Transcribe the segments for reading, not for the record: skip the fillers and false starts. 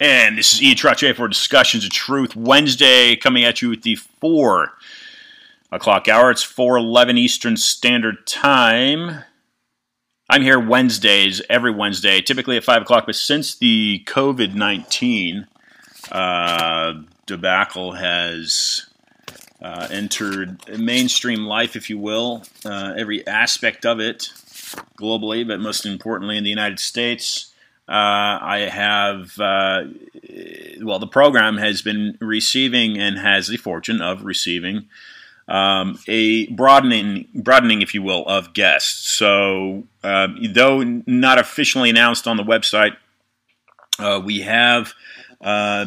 And this is Ian Trottier for Discussions of Truth, Wednesday, coming at you at the 4 o'clock hour. It's 4:11 Eastern Standard Time. I'm here Wednesdays, every Wednesday, typically at 5 o'clock, but since the COVID-19 debacle has entered mainstream life, if you will, every aspect of it globally, but most importantly in the United States, the program has been receiving and has the fortune of receiving a broadening, if you will, of guests. So, though not officially announced on the website, we have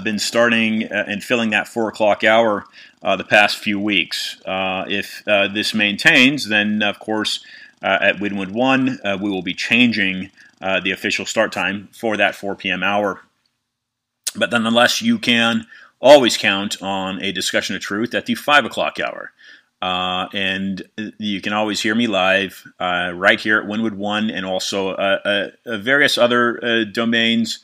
been starting and filling that 4 o'clock hour the past few weeks. If this maintains, then, of course, at Wynwood One, we will be changing the official start time for that 4 p.m. hour. But nonetheless, you can always count on a Discussion of Truth at the 5 o'clock hour. And you can always hear me live right here at Wynwood One and also various other domains,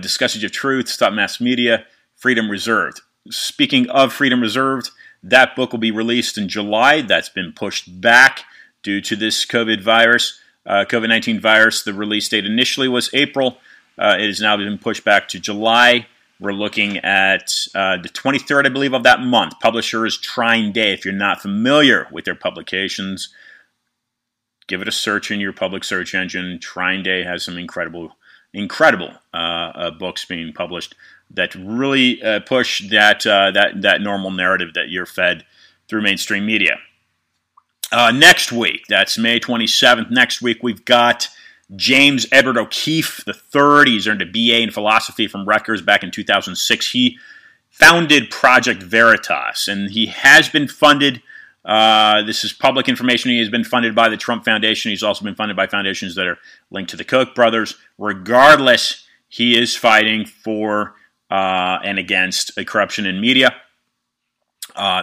Discussions of Truth, Stop Mass Media, Freedom Reserved. Speaking of Freedom Reserved, that book will be released in July. That's been pushed back due to this COVID-19 virus. The release date initially was April. It has now been pushed back to July. We're looking at the 23rd, I believe, of that month. Publisher is Trine Day. If you're not familiar with their publications, give it a search in your public search engine. Trine Day has some incredible books being published that really push that normal narrative that you're fed through mainstream media. Next week, that's May 27th. Next week, we've got James Edward O'Keefe III. He's earned a BA in philosophy from Rutgers back in 2006. He founded Project Veritas, and he has been funded. This is public information. He has been funded by the Trump Foundation. He's also been funded by foundations that are linked to the Koch brothers. Regardless, he is fighting for and against corruption in media.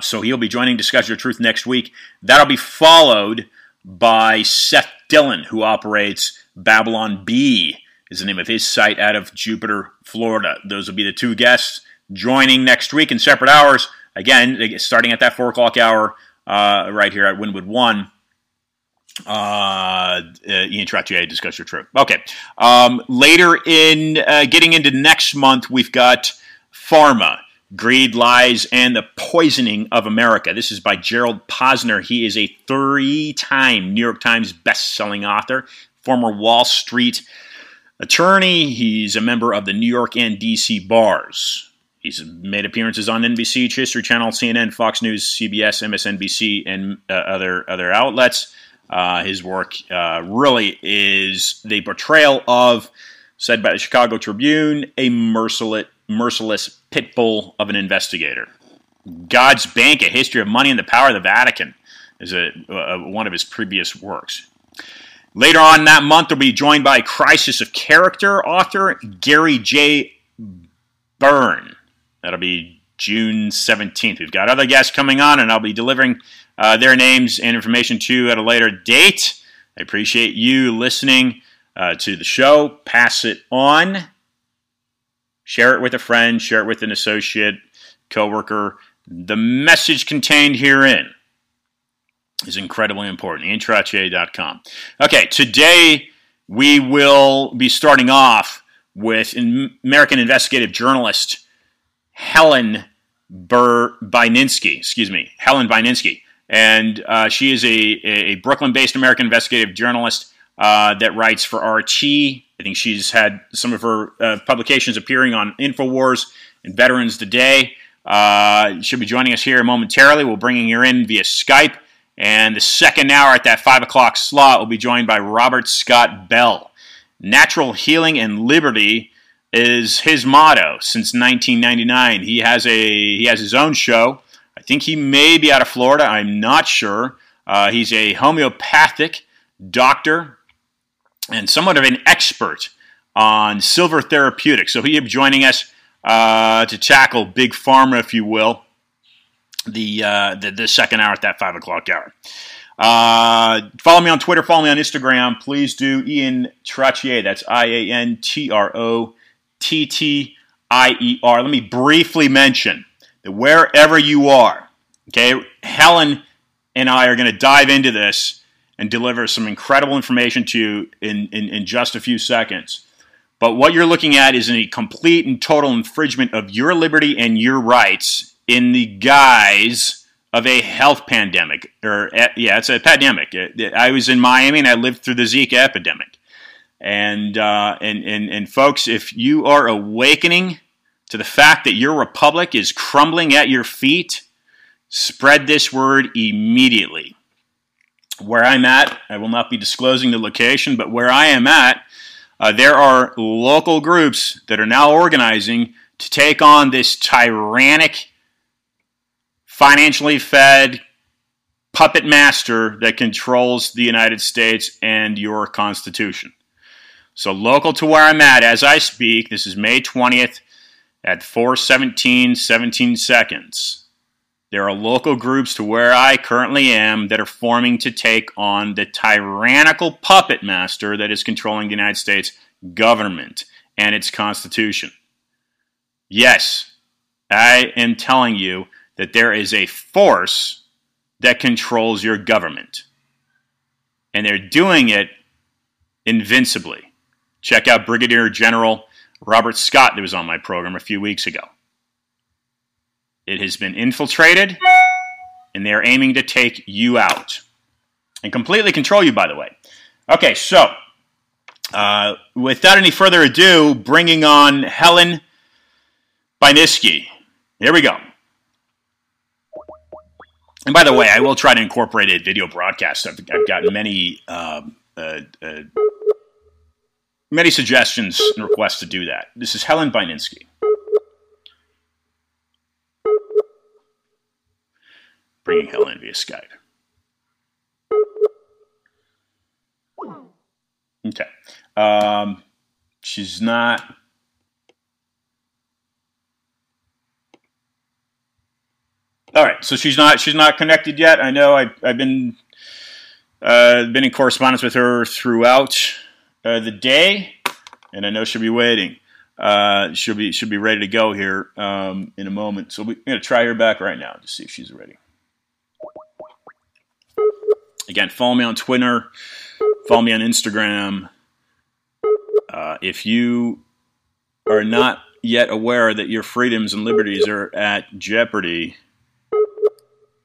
So he'll be joining Discussion of Truth next week. That'll be followed by Seth Dillon, who operates Babylon Bee, is the name of his site out of Jupiter, Florida. Those will be the two guests joining next week in separate hours. Again, starting at that 4 o'clock hour right here at Wynwood One. Ian Trottier, Discussion of Truth. Okay. Later in getting into next month, we've got Pharma. Greed, Lies, and the Poisoning of America. This is by Gerald Posner. He is a 3-time New York Times best-selling author, former Wall Street attorney. He's a member of the New York and D.C. bars. He's made appearances on NBC, History Channel, CNN, Fox News, CBS, MSNBC, and other outlets. His work really is the portrayal of, said by the Chicago Tribune, a merciless pit bull of an investigator. God's Bank, A History of Money and the Power of the Vatican is one of his previous works. Later on that month, we'll be joined by Crisis of Character author Gary J. Byrne. That'll be June 17th. We've got other guests coming on, and I'll be delivering their names and information to you at a later date. I appreciate you listening to the show. Pass it on. Share it with a friend, share it with an associate, coworker. The message contained herein is incredibly important. Introttier.com. Okay, today we will be starting off with American investigative journalist Helen Buyniski. And she is a Brooklyn-based American investigative journalist that writes for RT. I think she's had some of her publications appearing on InfoWars and Veterans Today. She'll be joining us here momentarily. We'll bring her in via Skype. And the second hour at that 5 o'clock slot will be joined by Robert Scott Bell. Natural healing and liberty is his motto since 1999. He has his own show. I think he may be out of Florida. I'm not sure. He's a homeopathic doctor and somewhat of an expert on silver therapeutics. So he'll be joining us to tackle Big Pharma, if you will, the second hour at that 5 o'clock hour. Follow me on Twitter. Follow me on Instagram. Please do. Ian Trottier. That's IAN TROTTIER. Let me briefly mention that wherever you are, okay, Helen and I are going to dive into this and deliver some incredible information to you in just a few seconds. But what you're looking at is a complete and total infringement of your liberty and your rights in the guise of a health pandemic. Yeah, it's a pandemic. I was in Miami and I lived through the Zika epidemic. And folks, if you are awakening to the fact that your republic is crumbling at your feet, spread this word immediately. Where I'm at, I will not be disclosing the location, but where I am at, there are local groups that are now organizing to take on this tyrannic, financially fed puppet master that controls the United States and your Constitution. So local to where I'm at, as I speak, this is May 20th at 4:17:17. There are local groups to where I currently am that are forming to take on the tyrannical puppet master that is controlling the United States government and its Constitution. Yes, I am telling you that there is a force that controls your government. And they're doing it invincibly. Check out Brigadier General Robert Scott that was on my program a few weeks ago. It has been infiltrated, and they're aiming to take you out. And completely control you, by the way. Okay, so, without any further ado, bringing on Helen Buyniski. Here we go. And by the way, I will try to incorporate a video broadcast. I've gotten many... many suggestions and requests to do that. This is Helen Buyniski. Bringing Helen via Skype. Okay. She's not... All right, so she's not connected yet. I know I've been in correspondence with her throughout... the day, and I know she'll be waiting. She'll be ready to go here in a moment. So we're going to try her back right now to see if she's ready. Again, follow me on Twitter. Follow me on Instagram. If you are not yet aware that your freedoms and liberties are at jeopardy,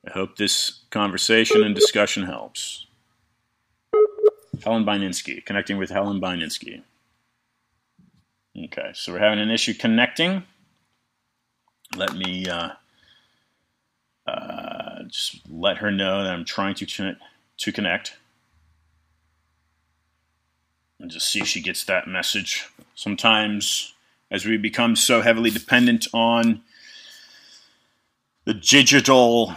I hope this conversation and discussion helps. Helen Buyniski, connecting with Helen Buyniski. Okay, so we're having an issue connecting. Let me just let her know that I'm trying to connect. And just see if she gets that message. Sometimes, as we become so heavily dependent on the digital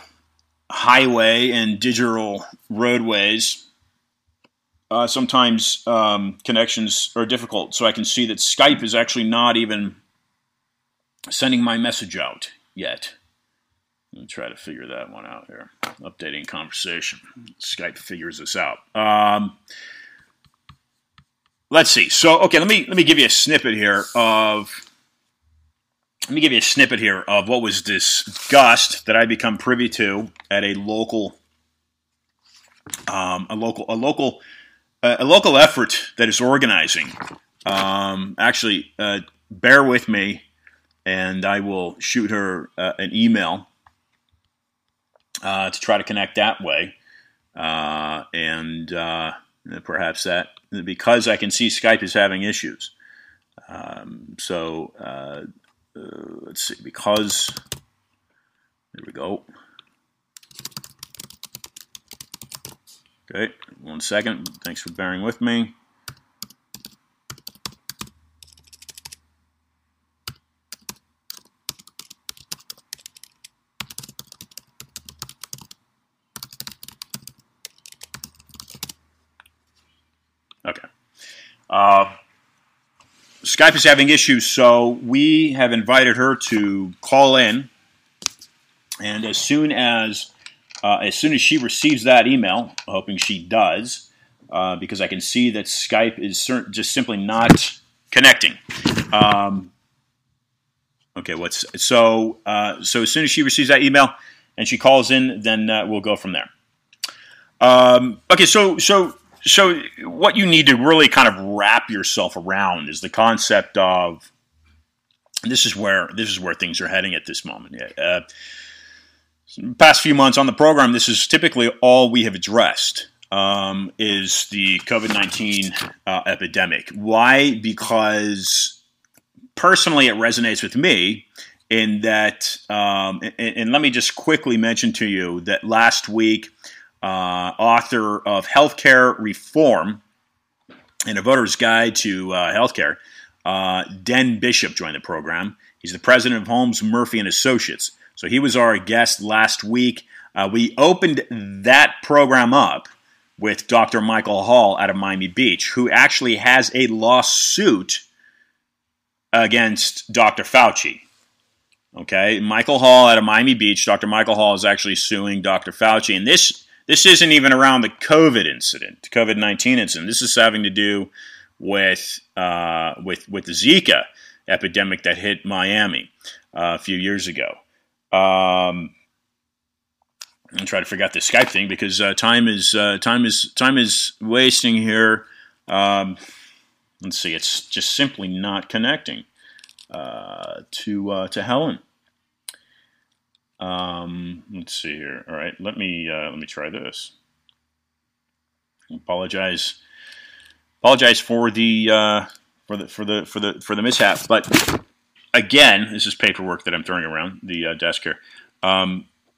highway and digital roadways... sometimes connections are difficult, so I can see that Skype is actually not even sending my message out yet. Let me try to figure that one out here. Updating conversation. Skype figures this out. Let's see. So, okay, let me give you a snippet here of. Let me give you a snippet here of what was discussed that I become privy to at a local effort that is organizing. Bear with me, and I will shoot her an email to try to connect that way, and perhaps that because I can see Skype is having issues. Let's see, because, there we go. Okay, 1 second. Thanks for bearing with me. Okay. Skype is having issues, so we have invited her to call in. And as soon as she receives that email, hoping she does, because I can see that Skype is just simply not connecting. So as soon as she receives that email and she calls in, then we'll go from there. So what you need to really kind of wrap yourself around is the concept of this is where things are heading at this moment. Past few months on the program, this is typically all we have addressed, is the COVID-19 epidemic. Why? Because personally it resonates with me in that, and let me just quickly mention to you that last week, author of Healthcare Reform and A Voter's Guide to Healthcare, Den Bishop joined the program. He's the president of Holmes, Murphy & Associates. So he was our guest last week. We opened that program up with Dr. Michael Hall out of Miami Beach, who actually has a lawsuit against Dr. Fauci. Okay, Michael Hall out of Miami Beach. Dr. Michael Hall is actually suing Dr. Fauci. And this isn't even around the COVID incident, COVID-19 incident. This is having to do with the Zika epidemic that hit Miami a few years ago. I'm trying to figure out this Skype thing because time is wasting here. Let's see, it's just simply not connecting to Helen. Let's see here. All right, let me try this. Apologize for the mishap, but. Again, this is paperwork that I'm throwing around the desk here.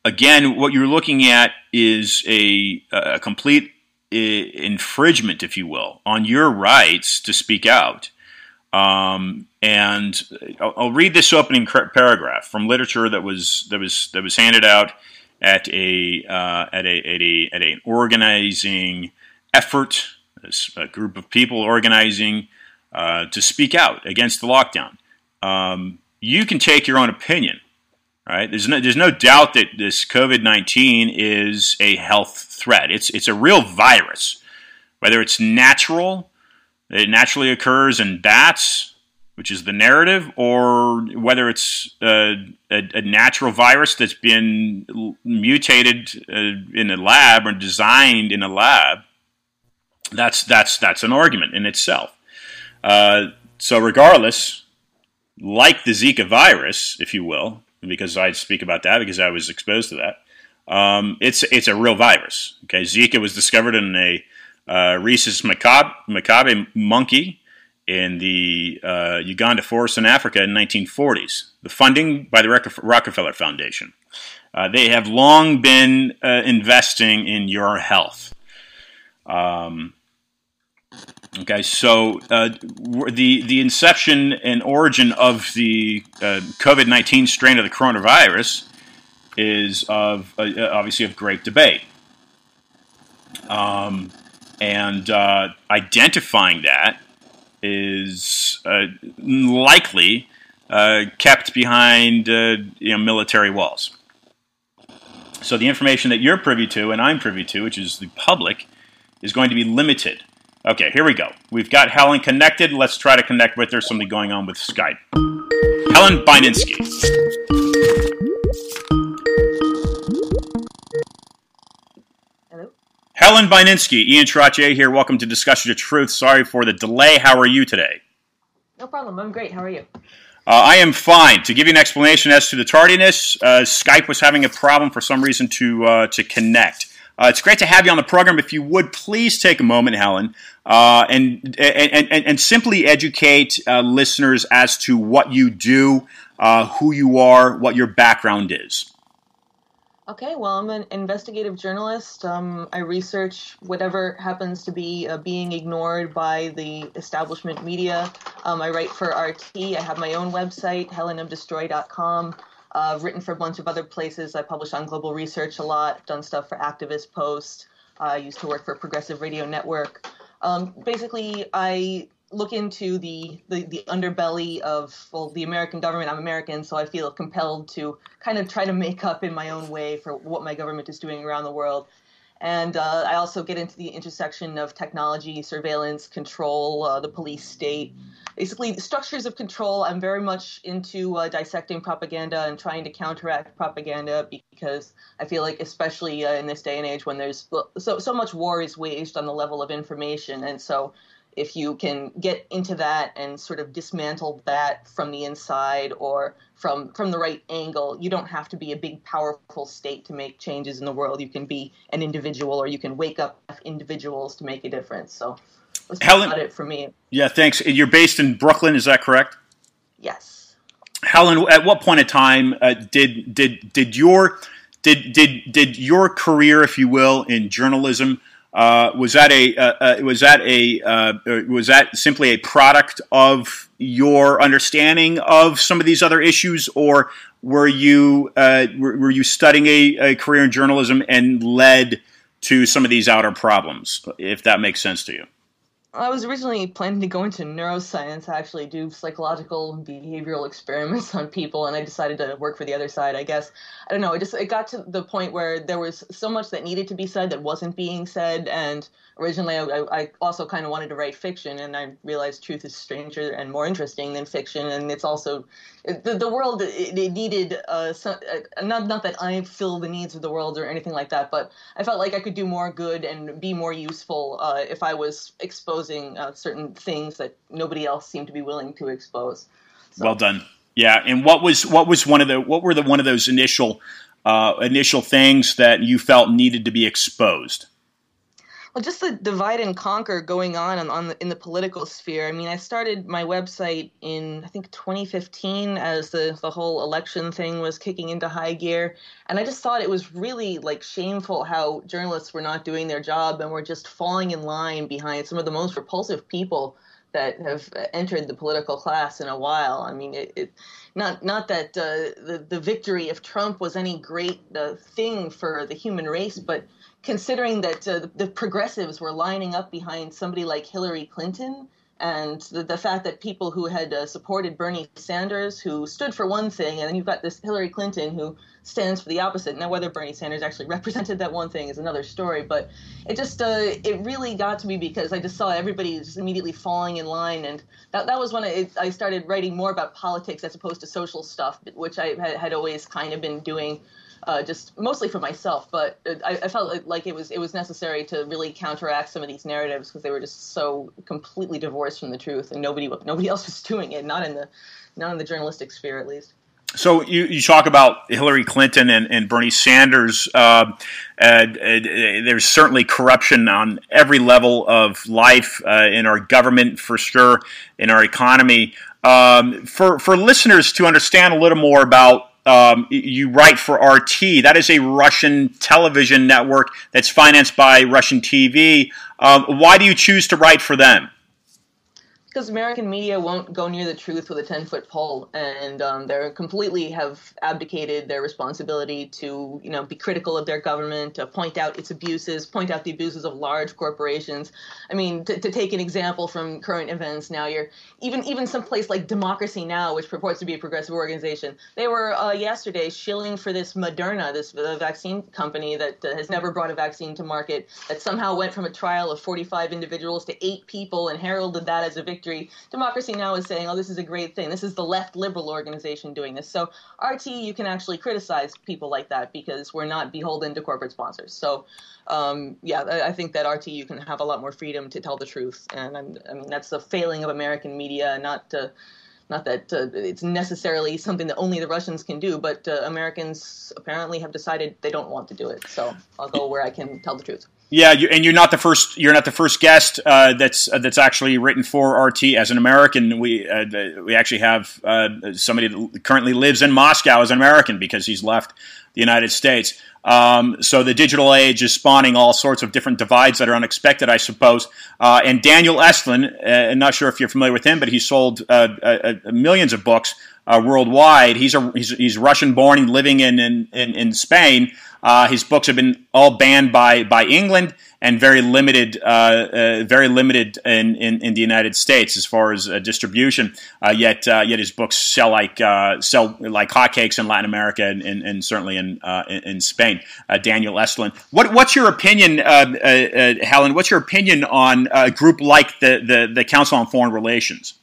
Again, what you're looking at is a complete infringement, if you will, on your rights to speak out. And I'll read this opening paragraph from literature that was handed out at an organizing effort, a group of people organizing to speak out against the lockdown. You can take your own opinion, right? There's no doubt that this COVID-19 is a health threat. It's a real virus, whether it's natural, it naturally occurs in bats, which is the narrative, or whether it's a natural virus that's been mutated in a lab or designed in a lab. That's an argument in itself. So regardless. Like the Zika virus, if you will, because I speak about that because I was exposed to that. It's a real virus. Okay, Zika was discovered in a rhesus macabre monkey in the Uganda forest in Africa in the 1940s. The funding by the Rockefeller Foundation. They have long been investing in your health. Okay, so the inception and origin of the COVID-19 strain of the coronavirus is obviously of great debate. And identifying that is likely kept behind military walls. So the information that you're privy to and I'm privy to, which is the public, is going to be limited. Okay, here we go. We've got Helen connected. Let's try to connect with her. Something going on with Skype. Helen Buyniski. Hello? Helen Buyniski, Ian Trottier here. Welcome to Discussion of Truth. Sorry for the delay. How are you today? No problem. I'm great. How are you? I am fine. To give you an explanation as to the tardiness, Skype was having a problem for some reason to connect. It's great to have you on the program. If you would, please take a moment, Helen, and simply educate listeners as to what you do, who you are, what your background is. Okay, well, I'm an investigative journalist. I research whatever happens to be being ignored by the establishment media. I write for RT. I have my own website, HelenofDestroy.com. I've written for a bunch of other places. I publish on Global Research a lot, done stuff for Activist Post. I used to work for Progressive Radio Network. Basically, I look into the underbelly of, well, the American government. I'm American, so I feel compelled to kind of try to make up in my own way for what my government is doing around the world. And I also get into the intersection of technology, surveillance, control, the police state, basically the structures of control. I'm very much into dissecting propaganda and trying to counteract propaganda, because I feel like, especially in this day and age when there's so much war is waged on the level of information. And so if you can get into that and sort of dismantle that from the inside or from the right angle, you don't have to be a big, powerful state to make changes in the world. You can be an individual, or you can wake up individuals to make a difference. So that's about it for me. Yeah, thanks. You're based in Brooklyn, is that correct? Yes. Helen, at what point in time did your career, if you will, in journalism, was that simply a product of your understanding of some of these other issues, or were you studying a career in journalism and led to some of these outer problems, if that makes sense to you? I was originally planning to go into neuroscience, actually do psychological and behavioral experiments on people, and I decided to work for the other side, I guess. I don't know, it got to the point where there was so much that needed to be said that wasn't being said, and originally I also kind of wanted to write fiction, and I realized truth is stranger and more interesting than fiction, and it's also, the world, it needed, not that I fill the needs of the world or anything like that, but I felt like I could do more good and be more useful if I was exposed certain things that nobody else seemed to be willing to expose. So. Well done. Yeah. And what were one of those initial things that you felt needed to be exposed? Well, just the divide and conquer going on in the political sphere. I mean, I started my website in, I think, 2015 as the whole election thing was kicking into high gear. And I just thought it was really, like, shameful how journalists were not doing their job and were just falling in line behind some of the most repulsive people that have entered the political class in a while. I mean, not that the victory of Trump was any great thing for the human race, but considering that the progressives were lining up behind somebody like Hillary Clinton, and the fact that people who had supported Bernie Sanders, who stood for one thing, and then you've got this Hillary Clinton who stands for the opposite. Now, whether Bernie Sanders actually represented that one thing is another story, but it just it really got to me because I just saw everybody just immediately falling in line, and that was when I started writing more about politics as opposed to social stuff, which I had always kind of been doing. Just mostly for myself, but I felt like it was necessary to really counteract some of these narratives because they were just so completely divorced from the truth, and nobody else was doing it, not in the journalistic sphere at least. So you talk about Hillary Clinton and Bernie Sanders. There's certainly corruption on every level of life in our government, for sure, in our economy. For listeners to understand a little more about. You write for RT. That is a Russian television network that's financed by Russian TV. Why do you choose to write for them? Because American media won't go near the truth with a 10-foot pole, and they completely have abdicated their responsibility to, be critical of their government, to point out its abuses, point out the abuses of large corporations. I mean, to take an example from current events, now you're even someplace like Democracy Now, which purports to be a progressive organization. They were yesterday shilling for this Moderna, this vaccine company that has never brought a vaccine to market, that somehow went from a trial of 45 individuals to 8 people and heralded that as a victory. Democracy Now! Is saying, oh, this is a great thing. This is the left liberal organization doing this. So RT, you can actually criticize people like that because we're not beholden to corporate sponsors. So, I think that RT, you can have a lot more freedom to tell the truth. And I mean, that's the failing of American media, not to Not that it's necessarily something that only the Russians can do, but Americans apparently have decided they don't want to do it. So I'll go where I can tell the truth. Yeah, and you're not the first. You're not the first guest that's actually written for RT as an American. We actually have somebody that currently lives in Moscow as an American because he's left the United States. So the digital age is spawning all sorts of different divides that are unexpected, I suppose. And Daniel Estlin, I'm not sure if you're familiar with him, but he sold millions of books worldwide. He's Russian-born and living in Spain. His books have been all banned by England and very limited in the United States as far as distribution. Yet his books sell like hotcakes in Latin America and certainly in Spain. Daniel Estlin, what's your opinion, Helen? What's your opinion on a group like the Council on Foreign Relations?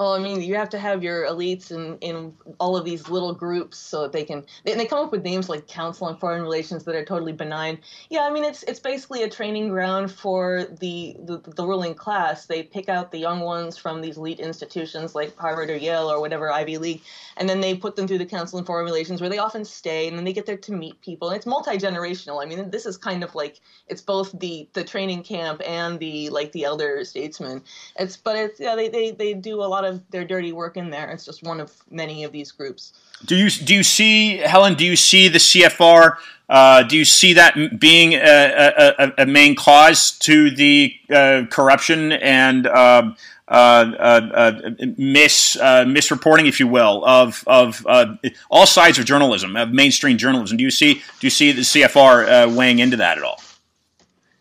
Well, I mean, you have to have your elites in all of these little groups so that they can – and they come up with names like Council on Foreign Relations that are totally benign. Yeah, I mean, it's basically a training ground for the ruling class. They pick out the young ones from these elite institutions like Harvard or Yale or whatever Ivy League, and then they put them through the Council on Foreign Relations where they often stay, and then they get there to meet people. And it's multi-generational. I mean, this is kind of like – it's both the training camp and the elder statesman. They do a lot of their dirty work in there. It's just one of many of these groups. Do you see, Helen? Do you see the CFR? Do you see that being a main cause to the corruption and misreporting, if you will, of all sides of journalism, of mainstream journalism? Do you see the CFR weighing into that at all?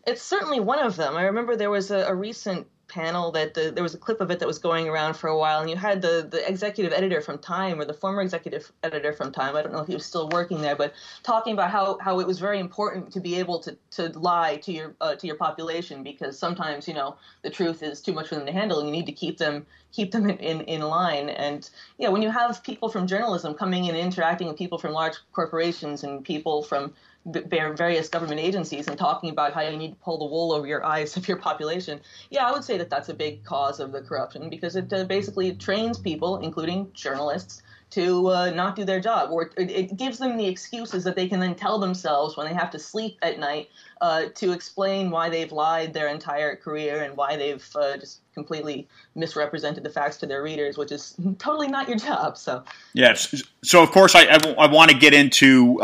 It's certainly one of them. I remember there was a recent panel that there was a clip of it that was going around for a while, and you had the executive editor from Time, or the former executive editor from Time, I don't know if he was still working there, but talking about how it was very important to be able to lie to your population, because sometimes, you know, the truth is too much for them to handle, and you need to keep them in line. And yeah, when you have people from journalism coming in and interacting with people from large corporations and people from various government agencies and talking about how you need to pull the wool over your eyes of your population, yeah, I would say that that's a big cause of the corruption, because it basically trains people, including journalists, to not do their job, or it gives them the excuses that they can then tell themselves when they have to sleep at night to explain why they've lied their entire career and why they've just completely misrepresented the facts to their readers, which is totally not your job. So yes, so of course I want to get into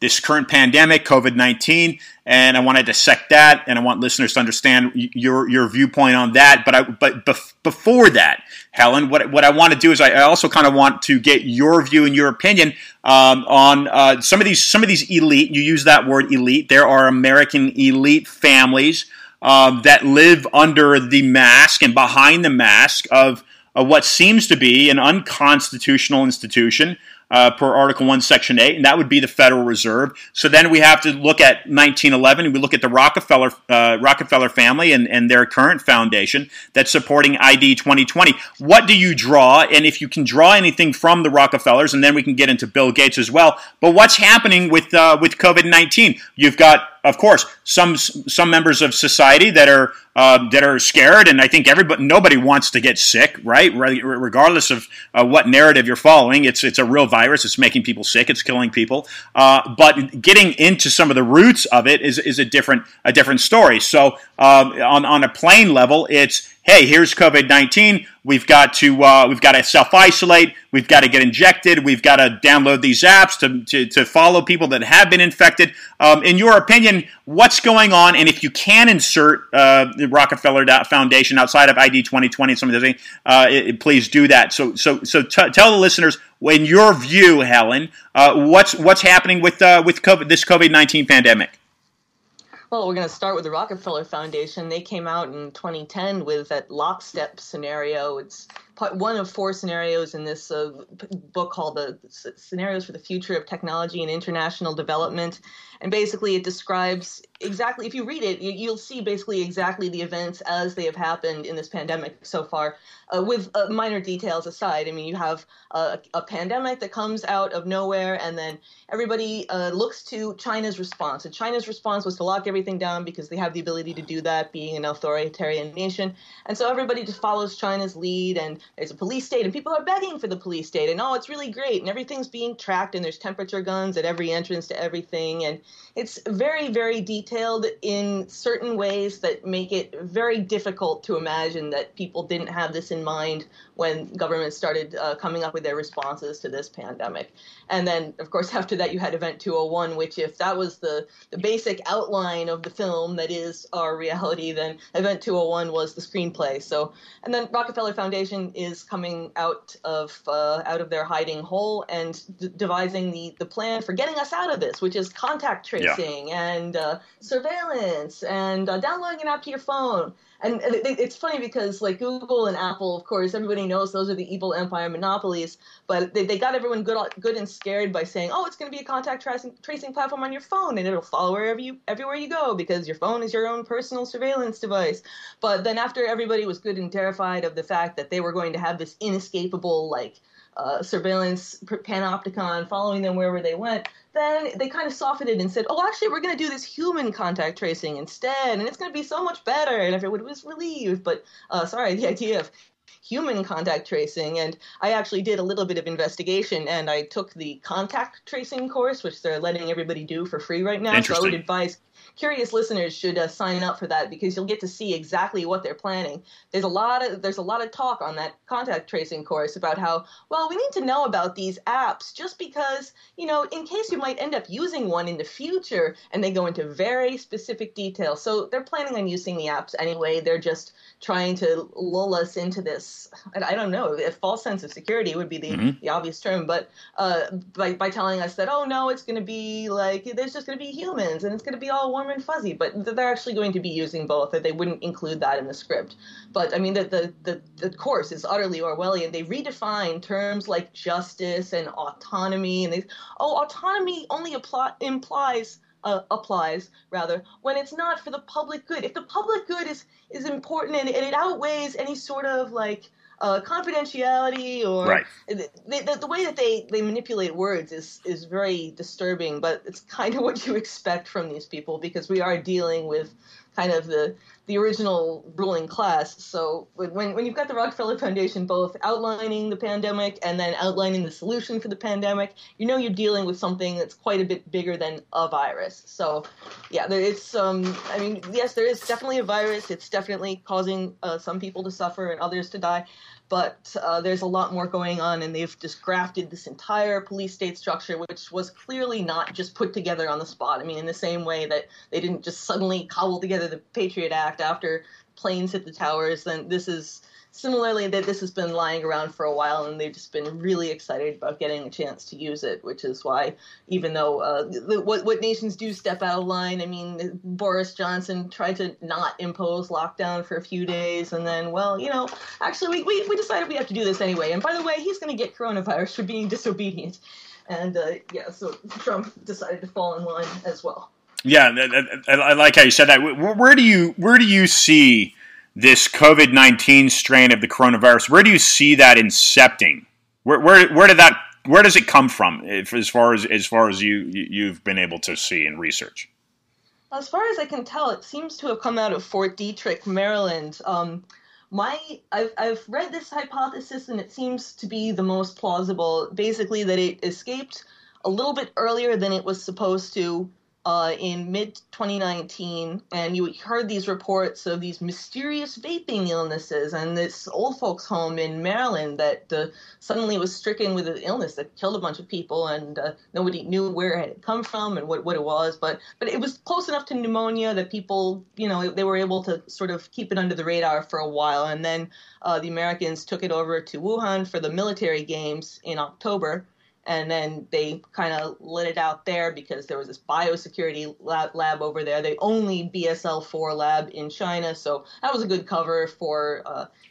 this current pandemic, COVID-19, and I want to dissect that, and I want listeners to understand your viewpoint on that. But before that, Helen, what I want to do is I also kind of want to get your view and your opinion on some of these elite. You use that word elite. There are American elite families that live under the mask and behind the mask of what seems to be an unconstitutional institution per Article 1, Section 8, and that would be the Federal Reserve. So then we have to look at 1911, and we look at the Rockefeller family and their current foundation that's supporting ID 2020. What do you draw, and if you can draw anything from the Rockefellers, and then we can get into Bill Gates as well, but what's happening with COVID-19? You've got, of course, some members of society that are scared, and I think nobody wants to get sick, right? Regardless of what narrative you're following, it's a real virus. It's making people sick. It's killing people. But getting into some of the roots of it is a different story. So on a plain level, it's, hey, here's COVID-19. We've got to self-isolate. We've got to get injected. We've got to download these apps to follow people that have been infected. In your opinion, what's going on? And if you can insert the Rockefeller Foundation outside of ID 2020 and some of those things, please do that. So tell the listeners, in your view, Helen, what's happening with this COVID-19 pandemic? Well, we're going to start with the Rockefeller Foundation. They came out in 2010 with that lockstep scenario. It's one of four scenarios in this book called The Scenarios for the Future of Technology and International Development. And basically it describes exactly, if you read it, you'll see basically exactly the events as they have happened in this pandemic so far, with minor details aside. I mean, you have a pandemic that comes out of nowhere, and then everybody looks to China's response. And China's response was to lock everything down because they have the ability to do that, being an authoritarian nation. And so everybody just follows China's lead, and there's a police state, and people are begging for the police state, and oh, it's really great, and everything's being tracked, and there's temperature guns at every entrance to everything, and it's very, very detailed in certain ways that make it very difficult to imagine that people didn't have this in mind when governments started coming up with their responses to this pandemic. And then, of course, after that, you had Event 201, which if that was the basic outline of the film that is our reality, then Event 201 was the screenplay. So, and then Rockefeller Foundation is coming out of their hiding hole and devising the plan for getting us out of this, which is contact tracing and surveillance and downloading an app to your phone. And it's funny because, like, Google and Apple, of course, everybody knows those are the evil empire monopolies, but they got everyone good and scared by saying, oh, it's going to be a contact tracing platform on your phone, and it'll follow everywhere you go because your phone is your own personal surveillance device. But then after everybody was good and terrified of the fact that they were going to have this inescapable, like, surveillance panopticon following them wherever they went, then they kind of softened it and said, oh, actually, we're going to do this human contact tracing instead, and it's going to be so much better. And everyone was relieved, but the idea of human contact tracing. And I actually did a little bit of investigation, and I took the contact tracing course, which they're letting everybody do for free right now. So I would advise curious listeners should sign up for that, because you'll get to see exactly what they're planning. There's a lot of talk on that contact tracing course about how, well, we need to know about these apps just because, you know, in case you might end up using one in the future, and they go into very specific detail. So they're planning on using the apps anyway. They're just trying to lull us into this, I don't know, a false sense of security would be the obvious term, but by telling us that, oh, no, it's going to be like, there's just going to be humans, and it's going to be all warm and fuzzy. But they're actually going to be using both, or they wouldn't include that in the script. But I mean, the course is utterly Orwellian. They redefine terms like justice and autonomy, and autonomy only applies when it's not for the public good. If the public good is important and it outweighs any sort of like confidentiality or right. The way that they manipulate words is very disturbing, but it's kind of what you expect from these people, because we are dealing with kind of the original ruling class. So when you've got the Rockefeller Foundation both outlining the pandemic and then outlining the solution for the pandemic, you know you're dealing with something that's quite a bit bigger than a virus. So, yeah, yes, there is definitely a virus. It's definitely causing some people to suffer and others to die. But there's a lot more going on, and they've just grafted this entire police state structure, which was clearly not just put together on the spot. I mean, in the same way that they didn't just suddenly cobble together the Patriot Act after planes hit the towers, then this is similarly that this has been lying around for a while, and they've just been really excited about getting a chance to use it, which is why, even though what nations do step out of line, I mean, Boris Johnson tried to not impose lockdown for a few days, and then, well, you know, actually we decided we have to do this anyway. And by the way, he's going to get coronavirus for being disobedient. And so Trump decided to fall in line as well. Yeah, I like how you said that. Where do you see this COVID-19 strain of the coronavirus? Where do you see that incepting? Where does it come from? As far as you've been able to see and research. As far as I can tell, it seems to have come out of Fort Detrick, Maryland. I've read this hypothesis, and it seems to be the most plausible. Basically, that it escaped a little bit earlier than it was supposed to. In mid-2019, and you heard these reports of these mysterious vaping illnesses, and this old folks home in Maryland that suddenly was stricken with an illness that killed a bunch of people, and nobody knew where it had come from and what it was, but it was close enough to pneumonia that people, you know, they were able to sort of keep it under the radar for a while, and then the Americans took it over to Wuhan for the military games in October. And then they kind of let it out there because there was this biosecurity lab over there. They only BSL-4 lab in China, so that was a good cover for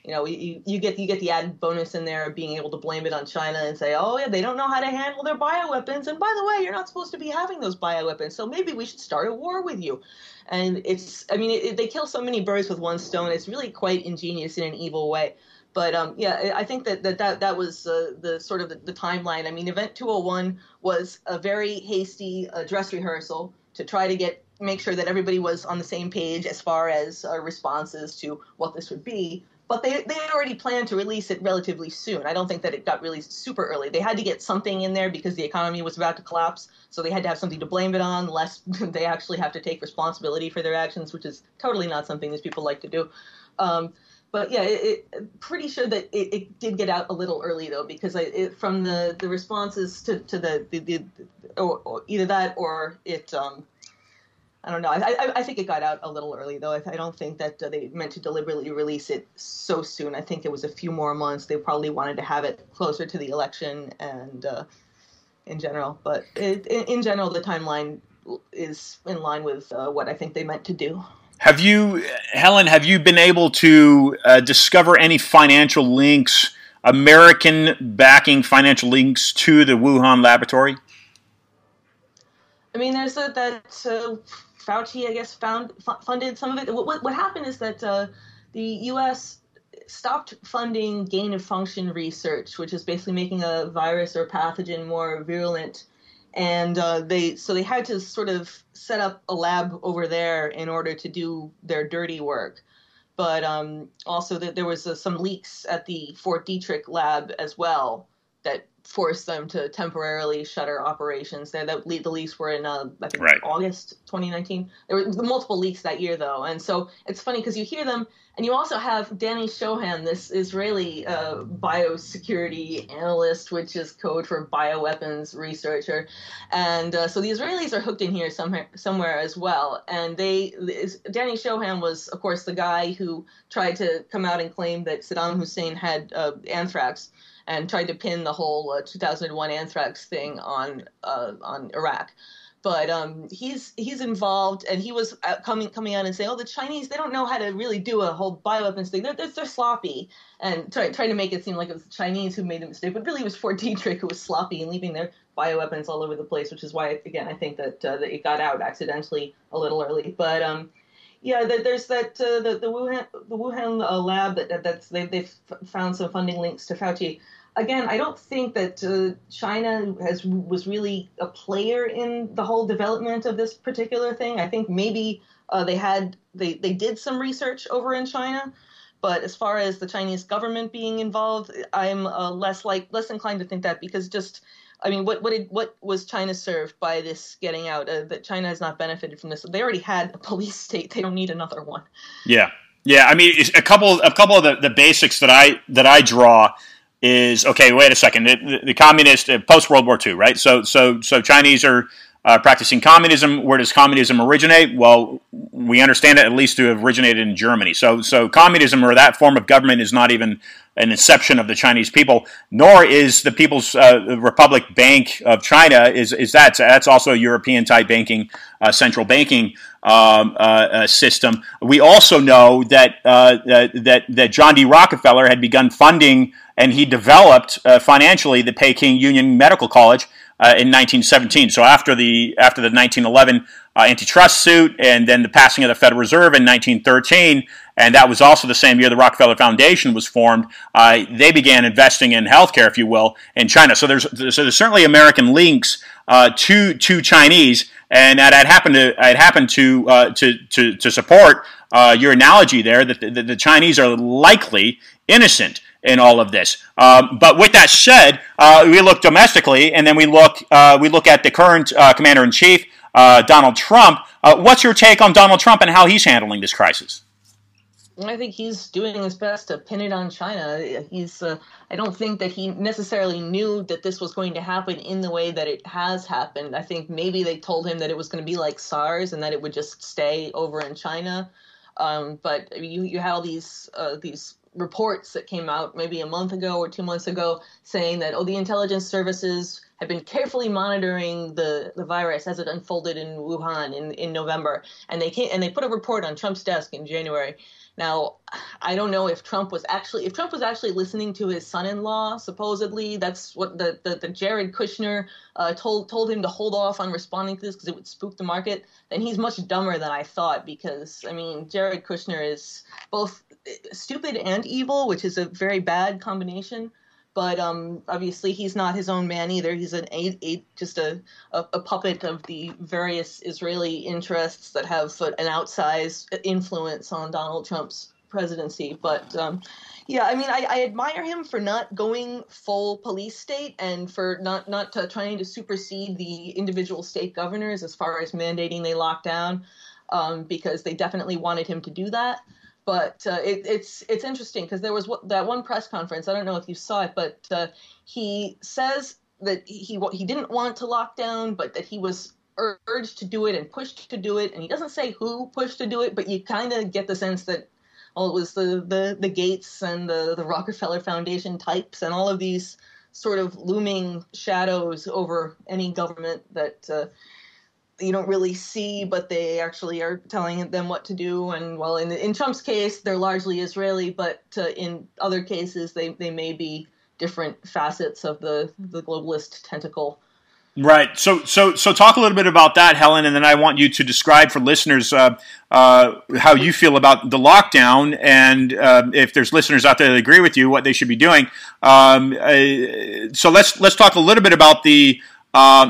you get the added bonus in there of being able to blame it on China and say, oh yeah, they don't know how to handle their bioweapons, and by the way, you're not supposed to be having those bioweapons, so maybe we should start a war with you. And they kill so many birds with one stone. It's really quite ingenious in an evil way. But, I think that was the sort of the timeline. I mean, Event 201 was a very hasty dress rehearsal to try to make sure that everybody was on the same page as far as responses to what this would be. But they had already planned to release it relatively soon. I don't think that it got released super early. They had to get something in there because the economy was about to collapse, so they had to have something to blame it on, lest they actually have to take responsibility for their actions, which is totally not something these people like to do. But yeah, pretty sure that it did get out a little early, though, because from the responses to the either that or it I don't know. I think it got out a little early, though. I don't think that they meant to deliberately release it so soon. I think it was a few more months. They probably wanted to have it closer to the election and in general. But in general, the timeline is in line with what I think they meant to do. Have you, Helen, been able to discover any financial links, American backing financial links to the Wuhan laboratory? I mean, there's that... Fauci, I guess, funded some of it. What happened is that the U.S. stopped funding gain-of-function research, which is basically making a virus or pathogen more virulent. And so they had to sort of set up a lab over there in order to do their dirty work. But also there was some leaks at the Fort Detrick lab as well that forced them to temporarily shutter operations there. The leaks were in, I think, right. August 2019. There were multiple leaks that year, though. And so it's funny because you hear them, and you also have Danny Shohan, this Israeli biosecurity analyst, which is code for bioweapons researcher. And so the Israelis are hooked in here somewhere as well. And Danny Shohan was, of course, the guy who tried to come out and claim that Saddam Hussein had anthrax, and tried to pin the whole 2001 anthrax thing on Iraq. But he's involved, and he was coming out and saying, oh, the Chinese, they don't know how to really do a whole bioweapons thing. They're sloppy, and trying to make it seem like it was the Chinese who made the mistake, but really it was Fort Detrick who was sloppy and leaving their bioweapons all over the place, which is why, again, I think that, that it got out accidentally a little early. But yeah, there's that the Wuhan lab that's they've found some funding links to Fauci. Again, I don't think that China was really a player in the whole development of this particular thing. I think maybe they did some research over in China, but as far as the Chinese government being involved, I'm less inclined to think that, because just. I mean, what was China served by this getting out? That China has not benefited from this. They already had a police state. They don't need another one. Yeah, yeah. I mean, a couple of the basics that I draw is, okay, wait a second. The communist post World War II, right? So Chinese are practicing communism. Where does communism originate? Well, we understand it at least to have originated in Germany. So communism, or that form of government, is not even an inception of the Chinese people, nor is the People's Republic Bank of China. That's also a European-type banking, central banking system. We also know that that John D. Rockefeller had begun funding, and he developed financially the Peking Union Medical College in 1917. So after the 1911 antitrust suit, and then the passing of the Federal Reserve in 1913. And that was also the same year the Rockefeller Foundation was formed. They began investing in healthcare, if you will, in China. So there's certainly American links to Chinese, and I'd happen to support your analogy there that the Chinese are likely innocent in all of this. But with that said, we look domestically, and then we look at the current commander-in-chief, Donald Trump. What's your take on Donald Trump and how he's handling this crisis? I think he's doing his best to pin it on China. He's I don't think that he necessarily knew that this was going to happen in the way that it has happened. I think maybe they told him that it was going to be like SARS and that it would just stay over in China. But you had all these reports that came out maybe a month ago or 2 months ago saying that, oh, the intelligence services have been carefully monitoring the virus as it unfolded in Wuhan in November. And they put a report on Trump's desk in January. Now, I don't know if Trump was actually listening to his son-in-law. Supposedly, that's what the Jared Kushner told him to hold off on responding to this because it would spook the market. And he's much dumber than I thought, because I mean, Jared Kushner is both stupid and evil, which is a very bad combination. But obviously, he's not his own man either. He's an just a puppet of the various Israeli interests that have an outsized influence on Donald Trump's presidency. But yeah, I mean, I admire him for not going full police state and for not trying to supersede the individual state governors as far as mandating they lock down, because they definitely wanted him to do that. But it's interesting because there was that one press conference. I don't know if you saw it, but he says that he didn't want to lock down, but that he was urged to do it and pushed to do it. And he doesn't say who pushed to do it, but you kind of get the sense that, well, it was the Gates and the Rockefeller Foundation types and all of these sort of looming shadows over any government that you don't really see, but they actually are telling them what to do. And, well, in Trump's case, they're largely Israeli, but in other cases, they may be different facets of the globalist tentacle. Right. So talk a little bit about that, Helen, and then I want you to describe for listeners how you feel about the lockdown, and if there's listeners out there that agree with you, what they should be doing. So let's talk a little bit about the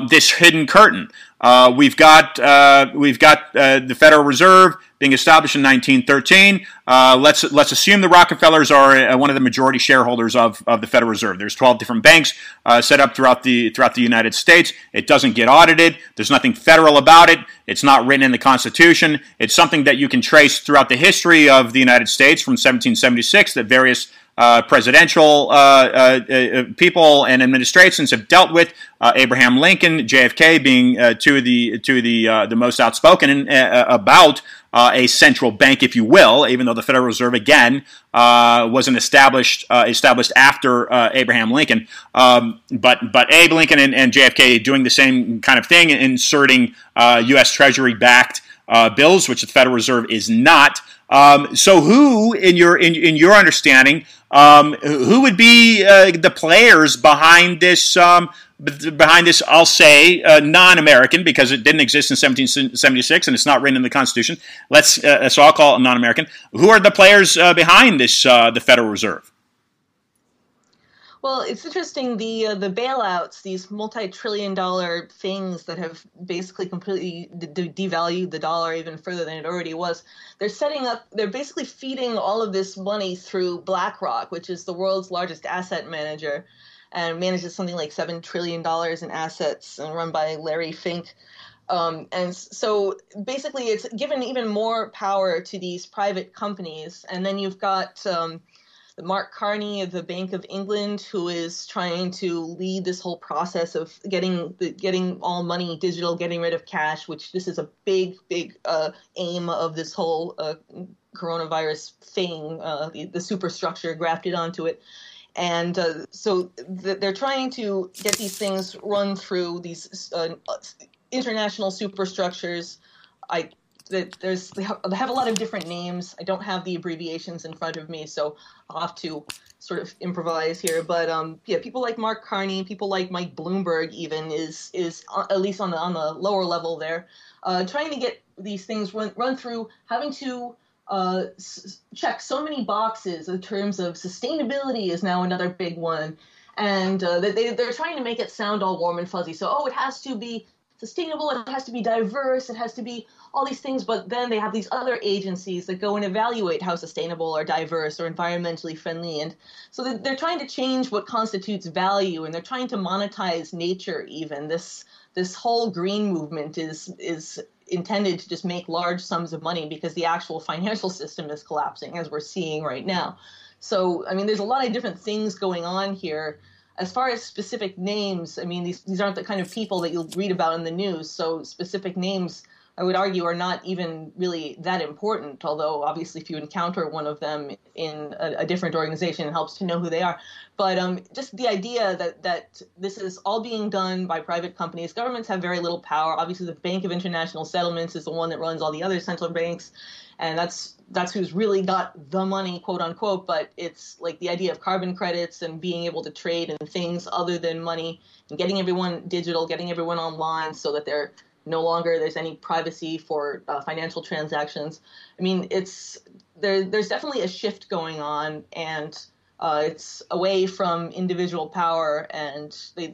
this hidden curtain. We've got the Federal Reserve being established in 1913. Let's assume the Rockefellers are one of the majority shareholders of the Federal Reserve. There's 12 different banks set up throughout the United States. It doesn't get audited. There's nothing federal about it. It's not written in the Constitution. It's something that you can trace throughout the history of the United States from 1776 that various presidential people and administrations have dealt with, Abraham Lincoln, JFK being two of the most outspoken about a central bank, if you will, even though the Federal Reserve again wasn't established after Abraham Lincoln, but Abe Lincoln and JFK doing the same kind of thing, inserting U.S. Treasury backed bills, which the Federal Reserve is not. So who, in your understanding, who would be the players behind this? I'll say non-American, because it didn't exist in 1776 and it's not written in the Constitution. So I'll call it non-American. Who are the players behind this? The Federal Reserve. Well, it's interesting, the bailouts, these multi-trillion-dollar things that have basically completely devalued the dollar even further than it already was. They're basically feeding all of this money through BlackRock, which is the world's largest asset manager, and manages something like $7 trillion in assets, and run by Larry Fink. And so basically it's given even more power to these private companies. And then you've got Mark Carney of the Bank of England, who is trying to lead this whole process of getting all money digital, getting rid of cash, which this is a big aim of this whole coronavirus thing, the superstructure grafted onto it. And so they're trying to get these things run through these international superstructures. They have a lot of different names. I don't have the abbreviations in front of me, so I'll have to sort of improvise here. But yeah, people like Mark Carney, people like Mike Bloomberg, even is at least on the lower level there, trying to get these things run through, having to check so many boxes in terms of sustainability is now another big one, and they're trying to make it sound all warm and fuzzy. So it has to be sustainable, it has to be diverse, it has to be all these things, but then they have these other agencies that go and evaluate how sustainable or diverse or environmentally friendly. And so they're trying to change what constitutes value, and they're trying to monetize nature even. This whole green movement is intended to just make large sums of money because the actual financial system is collapsing, as we're seeing right now. So, I mean, there's a lot of different things going on here. As far as specific names, I mean, these aren't the kind of people that you'll read about in the news, so specific names, I would argue, are not even really that important, although obviously if you encounter one of them in a different organization, it helps to know who they are. But just the idea that this is all being done by private companies. Governments have very little power. Obviously, the Bank of International Settlements is the one that runs all the other central banks, and that's who's really got the money, quote unquote. But it's like the idea of carbon credits and being able to trade in things other than money, and getting everyone digital, getting everyone online so that they're no longer there's any privacy for financial transactions. I mean, there's definitely a shift going on, and It's away from individual power, and they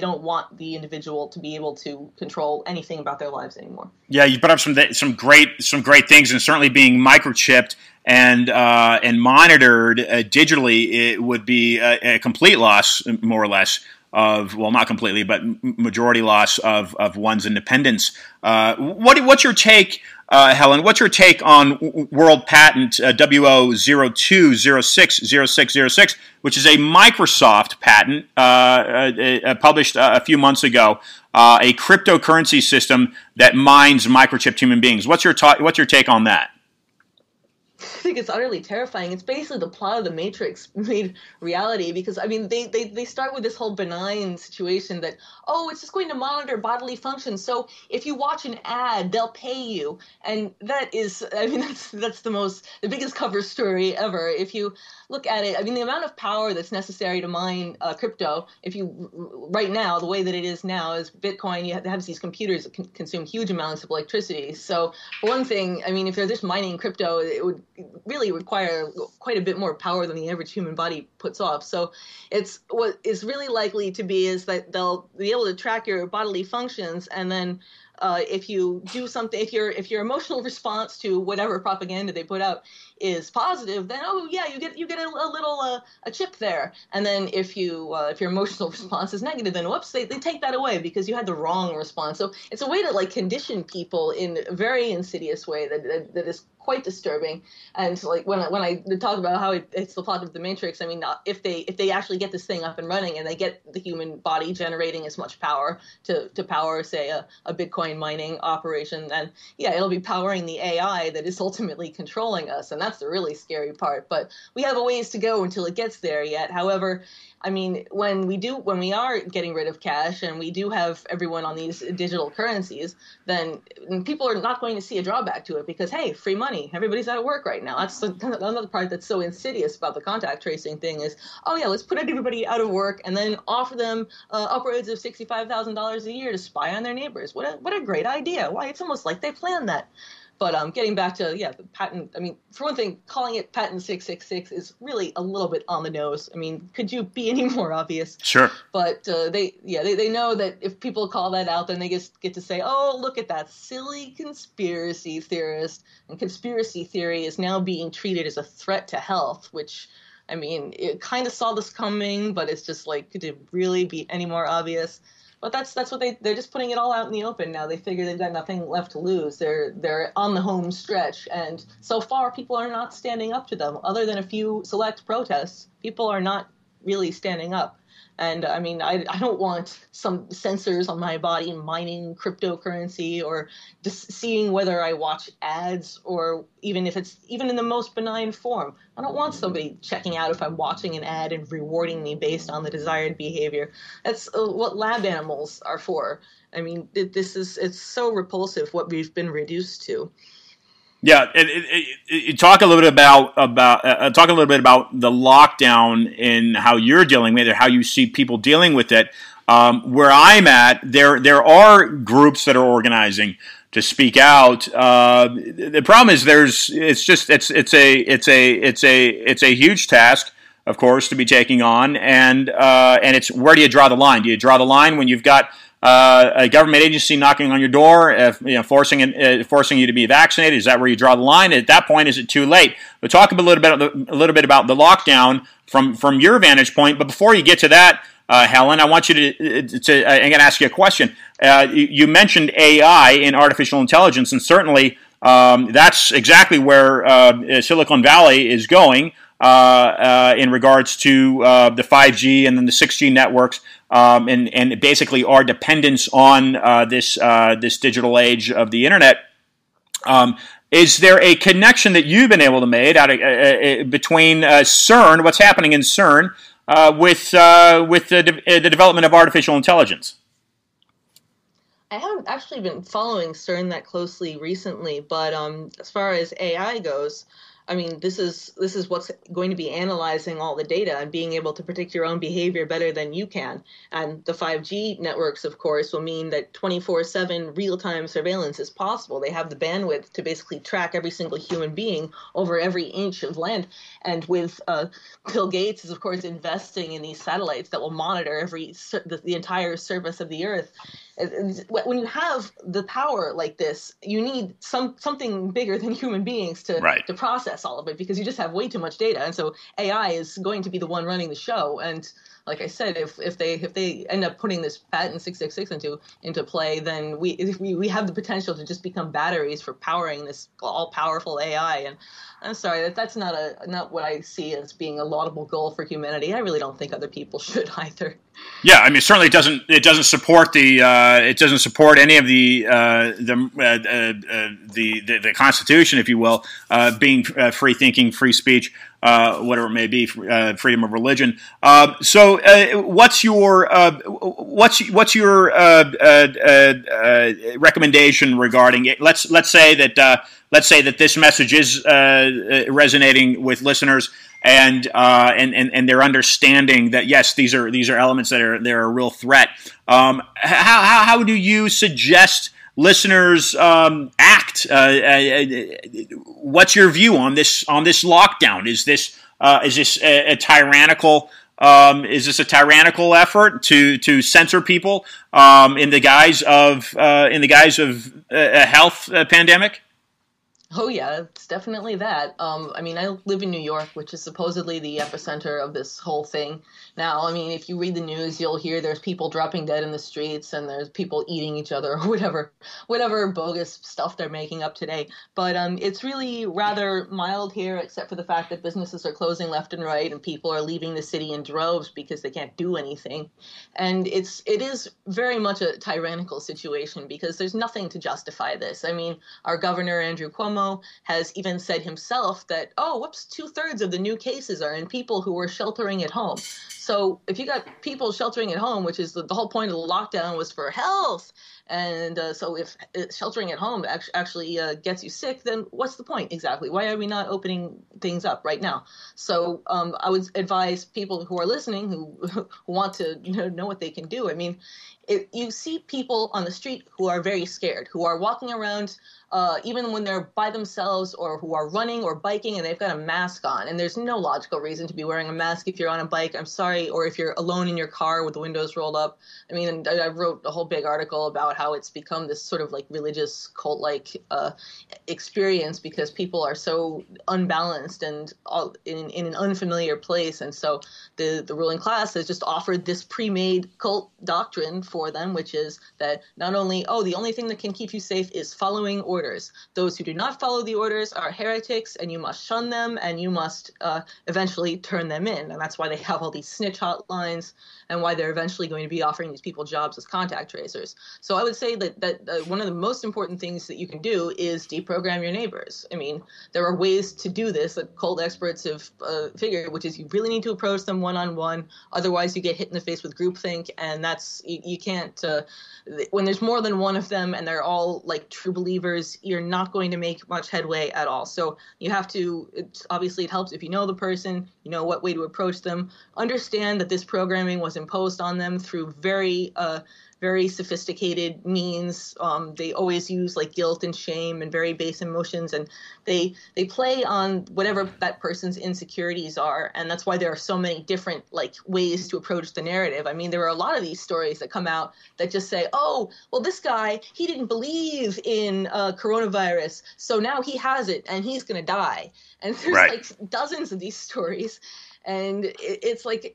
don't want the individual to be able to control anything about their lives anymore. Yeah, you brought up some great things, and certainly being microchipped and monitored digitally, it would be a complete loss, more or less, of, well, not completely, but majority loss of one's independence. What's your take? Helen, what's your take on World Patent W002060606, which is a Microsoft patent published a few months ago, a cryptocurrency system that mines microchipped human beings? What's your take on that? I think it's utterly terrifying. It's basically the plot of The Matrix made reality, because, I mean, they start with this whole benign situation that, oh, it's just going to monitor bodily functions, so if you watch an ad, they'll pay you. And that is, I mean, that's the biggest cover story ever. If you look at it, I mean, the amount of power that's necessary to mine crypto, if you, right now, the way that it is now is Bitcoin, you have these computers that consume huge amounts of electricity. So for one thing, I mean, if they're just mining crypto, it would really require quite a bit more power than the average human body puts off. So it's what is really likely to be is that they'll be able to track your bodily functions, and then if you do something, if your emotional response to whatever propaganda they put out is positive, then, oh yeah, you get a little chip there. And then if your emotional response is negative, then whoops, they take that away because you had the wrong response. So it's a way to like condition people in a very insidious way that is quite disturbing. And like when I talk about how it's the plot of The Matrix, I mean, if they actually get this thing up and running and they get the human body generating as much power to power, say, a Bitcoin mining operation, then yeah, it'll be powering the AI that is ultimately controlling us, and that's the really scary part. But we have a ways to go until it gets there yet. However, I mean, when we are getting rid of cash and we do have everyone on these digital currencies, then people are not going to see a drawback to it because, hey, free money. Everybody's out of work right now. That's another part that's so insidious about the contact tracing thing is, oh yeah, let's put everybody out of work and then offer them upwards of $65,000 a year to spy on their neighbors. What a great idea. Why, it's almost like they planned that. But getting back to, yeah, the patent, I mean, for one thing, calling it Patent 666 is really a little bit on the nose. I mean, could you be any more obvious? Sure. But they know that if people call that out, then they just get to say, oh, look at that silly conspiracy theorist. And conspiracy theory is now being treated as a threat to health, which, I mean, it kind of saw this coming, but it's just like, could it really be any more obvious? But that's what they're just putting it all out in the open now. They figure they've got nothing left to lose. They're on the home stretch, and so far people are not standing up to them. Other than a few select protests, people are not really standing up. And I mean, I don't want some sensors on my body mining cryptocurrency or just seeing whether I watch ads, or even if it's even in the most benign form. I don't want somebody checking out if I'm watching an ad and rewarding me based on the desired behavior. That's what lab animals are for. I mean, it's so repulsive what we've been reduced to. Yeah, talk a little bit about the lockdown and how you're dealing with it, how you see people dealing with it. Where I'm at, there are groups that are organizing to speak out. The problem is it's a huge task, of course, to be taking on, and it's, where do you draw the line? Do you draw the line when you've got a government agency knocking on your door, forcing you to be vaccinated? Is that where you draw the line? At that point, is it too late? But talk a little bit about the lockdown from your vantage point. But before you get to that, Helen, I want you to I'm going to ask you a question. You mentioned AI and artificial intelligence, and certainly that's exactly where Silicon Valley is going. In regards to the 5G and then the 6G networks, and basically our dependence on this digital age of the internet. Is there a connection that you've been able to make between CERN, what's happening in CERN, with the development of artificial intelligence? I haven't actually been following CERN that closely recently, but as far as AI goes, I mean, this is what's going to be analyzing all the data and being able to predict your own behavior better than you can. And the 5G networks, of course, will mean that 24/7 real-time surveillance is possible. They have the bandwidth to basically track every single human being over every inch of land. And with Bill Gates is, of course, investing in these satellites that will monitor the entire surface of the Earth. When you have the power like this, you need something bigger than human beings to process all of it, because you just have way too much data. And so AI is going to be the one running the show. And like I said, if they end up putting this patent 666 into play, then we have the potential to just become batteries for powering this all powerful AI. And I'm sorry, that's not what I see as being a laudable goal for humanity. I really don't think other people should either. Yeah, I mean, certainly it doesn't support any of the Constitution, if you will, being free thinking, free speech, whatever it may be, freedom of religion. So, what's your recommendation regarding it? Let's say that this message is resonating with listeners. And their understanding that yes, these are elements that they're a real threat. How do you suggest listeners act? What's your view on this lockdown? Is this a tyrannical effort to censor people in the guise of a health pandemic? Oh, yeah, it's definitely that. I mean, I live in New York, which is supposedly the epicenter of this whole thing. Now, I mean, if you read the news, you'll hear there's people dropping dead in the streets and there's people eating each other or whatever bogus stuff they're making up today. But it's really rather mild here, except for the fact that businesses are closing left and right and people are leaving the city in droves because they can't do anything. And it is very much a tyrannical situation because there's nothing to justify this. I mean, our governor, Andrew Cuomo, has even said himself that, oh, whoops, 2/3 of the new cases are in people who were sheltering at home. So if you got people sheltering at home, which is the whole point of the lockdown was for health, and so if sheltering at home actually gets you sick, then what's the point exactly? Why are we not opening things up right now? So I would advise people who are listening who want to know what they can do. I mean, you see people on the street who are very scared, who are walking around even when they're by themselves or who are running or biking and they've got a mask on. And there's no logical reason to be wearing a mask if you're on a bike, I'm sorry, or if you're alone in your car with the windows rolled up. I mean, I wrote a whole big article about how it's become this sort of like religious cult-like experience because people are so unbalanced and all in an unfamiliar place. And so the ruling class has just offered this pre-made cult doctrine for them, which is that not only, the only thing that can keep you safe is following orders. Those who do not follow the orders are heretics, and you must shun them, and you must eventually turn them in. And that's why they have all these snitch hotlines and why they're eventually going to be offering these people jobs as contact tracers. So I would say that one of the most important things that you can do is deprogram your neighbors. I mean, there are ways to do this that cult experts have figured, which is you really need to approach them one-on-one. Otherwise, you get hit in the face with groupthink, and that's you can't when there's more than one of them and they're all like true believers, you're not going to make much headway at all. So you have to it helps if you know the person, you know what way to approach them, understand that this programming was imposed on them through very sophisticated means. They always use like guilt and shame and very base emotions, and they play on whatever that person's insecurities are, and that's why there are so many different like ways to approach the narrative. I mean, there are a lot of these stories that come out that just say, oh, well, this guy, he didn't believe in coronavirus, so now he has it and he's gonna die. And there's like dozens of these stories. And it's like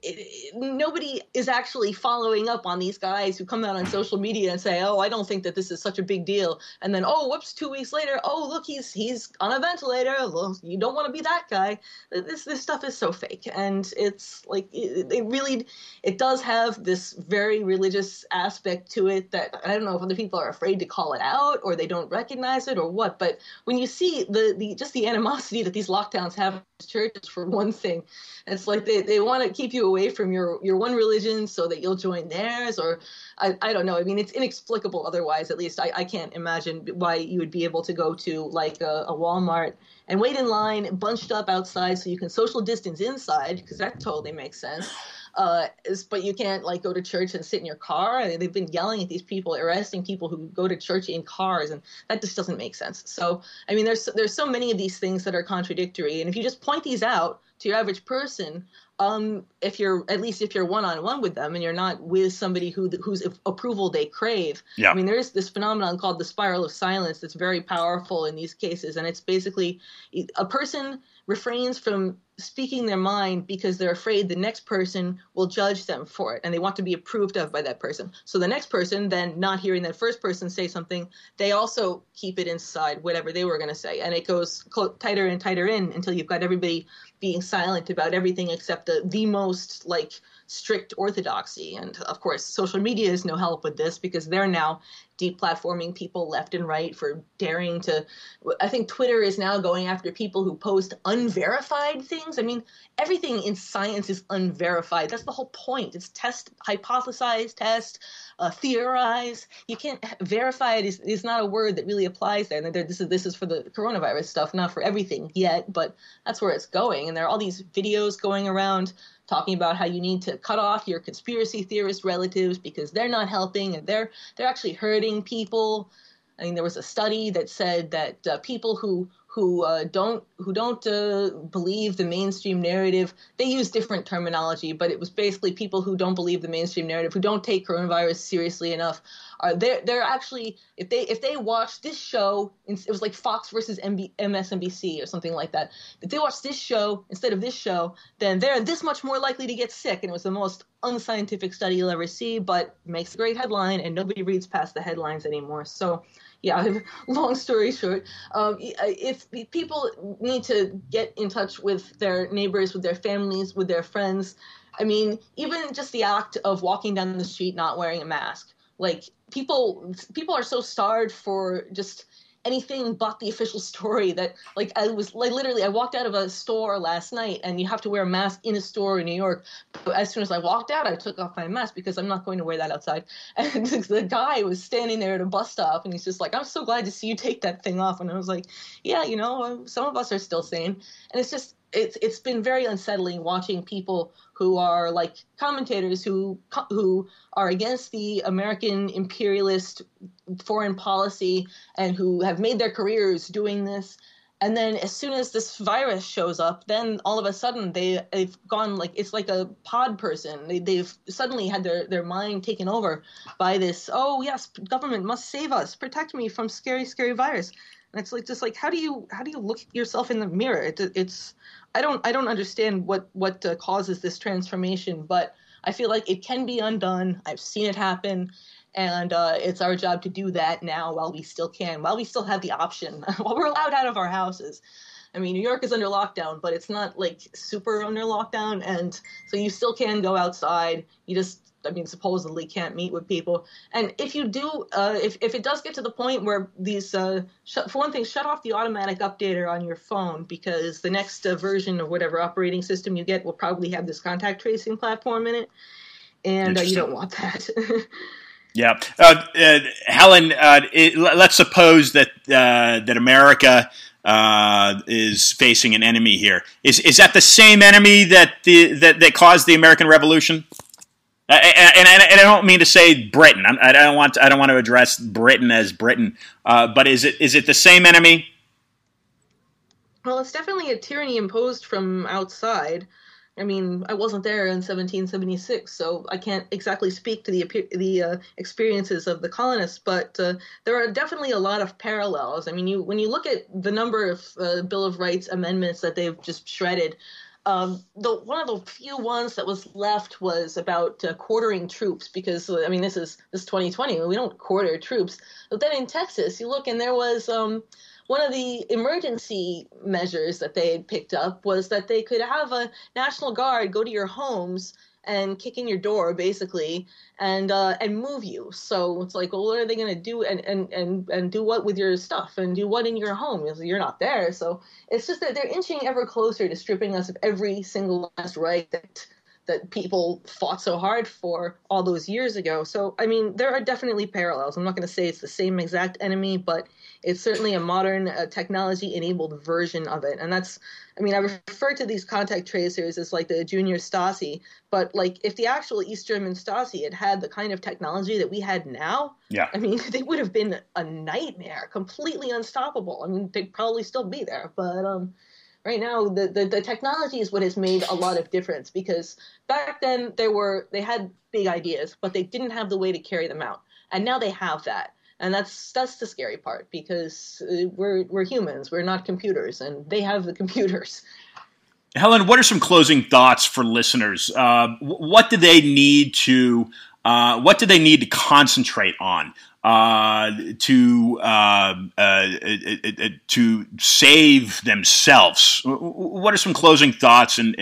nobody is actually following up on these guys who come out on social media and say, oh, I don't think that this is such a big deal. And then, 2 weeks later, look, he's on a ventilator. Well, you don't want to be that guy. This stuff is so fake. And it's like it does have this very religious aspect to it that I don't know if other people are afraid to call it out or they don't recognize it or what. But when you see the animosity that these lockdowns have churches for one thing. It's like they want to keep you away from your one religion so that you'll join theirs, or I don't know. I mean, it's inexplicable otherwise. At least I can't imagine why you would be able to go to like a Walmart and wait in line bunched up outside so you can social distance inside, because that totally makes sense. But you can't like go to church and sit in your car. They've been yelling at these people, arresting people who go to church in cars, and that just doesn't make sense. So, I mean, there's so many of these things that are contradictory, and if you just point these out to your average person, if you're one-on-one with them and you're not with somebody whose approval they crave. Yeah. I mean, there is this phenomenon called the spiral of silence that's very powerful in these cases, and it's basically a person refrains from speaking their mind because they're afraid the next person will judge them for it, and they want to be approved of by that person. So the next person, then not hearing that first person say something, they also keep it inside whatever they were going to say, and it goes tighter and tighter in until you've got everybody being silent about everything except the most like strict orthodoxy. And of course, social media is no help with this, because they're now deplatforming people left and right for daring to. I think Twitter is now going after people who post unverified things. I mean, everything in science is unverified. That's the whole point. It's test, hypothesize, test, theorize. You can't verify it. Is not a word that really applies there. And this is for the coronavirus stuff, not for everything yet, but that's where it's going. And there are all these videos going around talking about how you need to cut off your conspiracy theorist relatives because they're not helping and they're actually hurting people. I mean, there was a study that said that people who don't believe the mainstream narrative, they use different terminology, but it was basically people who don't believe the mainstream narrative, who don't take coronavirus seriously enough. They're actually, if they watch this show, it was like Fox versus MSNBC or something like that. If they watch this show instead of this show, then they're this much more likely to get sick. And it was the most unscientific study you'll ever see, but makes a great headline, and nobody reads past the headlines anymore. So yeah, long story short, if people need to get in touch with their neighbors, with their families, with their friends. I mean, even just the act of walking down the street not wearing a mask. Like, people are so starved for just anything but the official story that, like, I walked out of a store last night, and you have to wear a mask in a store in New York. But as soon as I walked out, I took off my mask because I'm not going to wear that outside. And the guy was standing there at a bus stop, and he's just like, "I'm so glad to see you take that thing off." And I was like, "Yeah, you know, some of us are still sane." And it's just, it's been very unsettling watching people who are like commentators who are against the American imperialist foreign policy and who have made their careers doing this. And then as soon as this virus shows up, then all of a sudden they've gone like, it's like a pod person. They've suddenly had their mind taken over by this, "Oh yes, government must save us, protect me from scary, scary virus." And it's like, just like, how do you look yourself in the mirror? It's I don't understand what causes this transformation, but I feel like it can be undone. I've seen it happen, and it's our job to do that now while we still can, while we still have the option, while we're allowed out of our houses. I mean, New York is under lockdown, but it's not like super under lockdown, and so you still can go outside. You just, I mean, supposedly can't meet with people. And if you do, if it does get to the point where these, for one thing, shut off the automatic updater on your phone, because the next version of whatever operating system you get will probably have this contact tracing platform in it. And you don't want that. Yeah. Helen, let's suppose that America is facing an enemy here. Is that the same enemy that caused the American Revolution? And I don't mean to say Britain. I don't want to address Britain as Britain. But is it the same enemy? Well, it's definitely a tyranny imposed from outside. I mean, I wasn't there in 1776, so I can't exactly speak to the experiences of the colonists. But there are definitely a lot of parallels. I mean, when you look at the number of Bill of Rights amendments that they've just shredded. One of the few ones that was left was about quartering troops, because, I mean, this is 2020. We don't quarter troops. But then in Texas, you look, and there was one of the emergency measures that they had picked up was that they could have a National Guard go to your homes and kick in your door, basically, and move you. So it's like, well, what are they going to do and do what with your stuff and do what in your home? You're not there. So it's just that they're inching ever closer to stripping us of every single last right that that people fought so hard for all those years ago. So, I mean, there are definitely parallels. I'm not going to say it's the same exact enemy, but it's certainly a modern technology-enabled version of it. And that's, I mean, I refer to these contact tracers as like the junior Stasi, but like if the actual East German Stasi had had the kind of technology that we had now, I mean, they would have been a nightmare, completely unstoppable. I mean, they'd probably still be there, but right now, the technology is what has made a lot of difference, because back then they had big ideas, but they didn't have the way to carry them out. And now they have that. And that's the scary part, because we're humans. We're not computers, and they have the computers. Helen, what are some closing thoughts for listeners? What do they need to concentrate on to save themselves? What are some closing thoughts and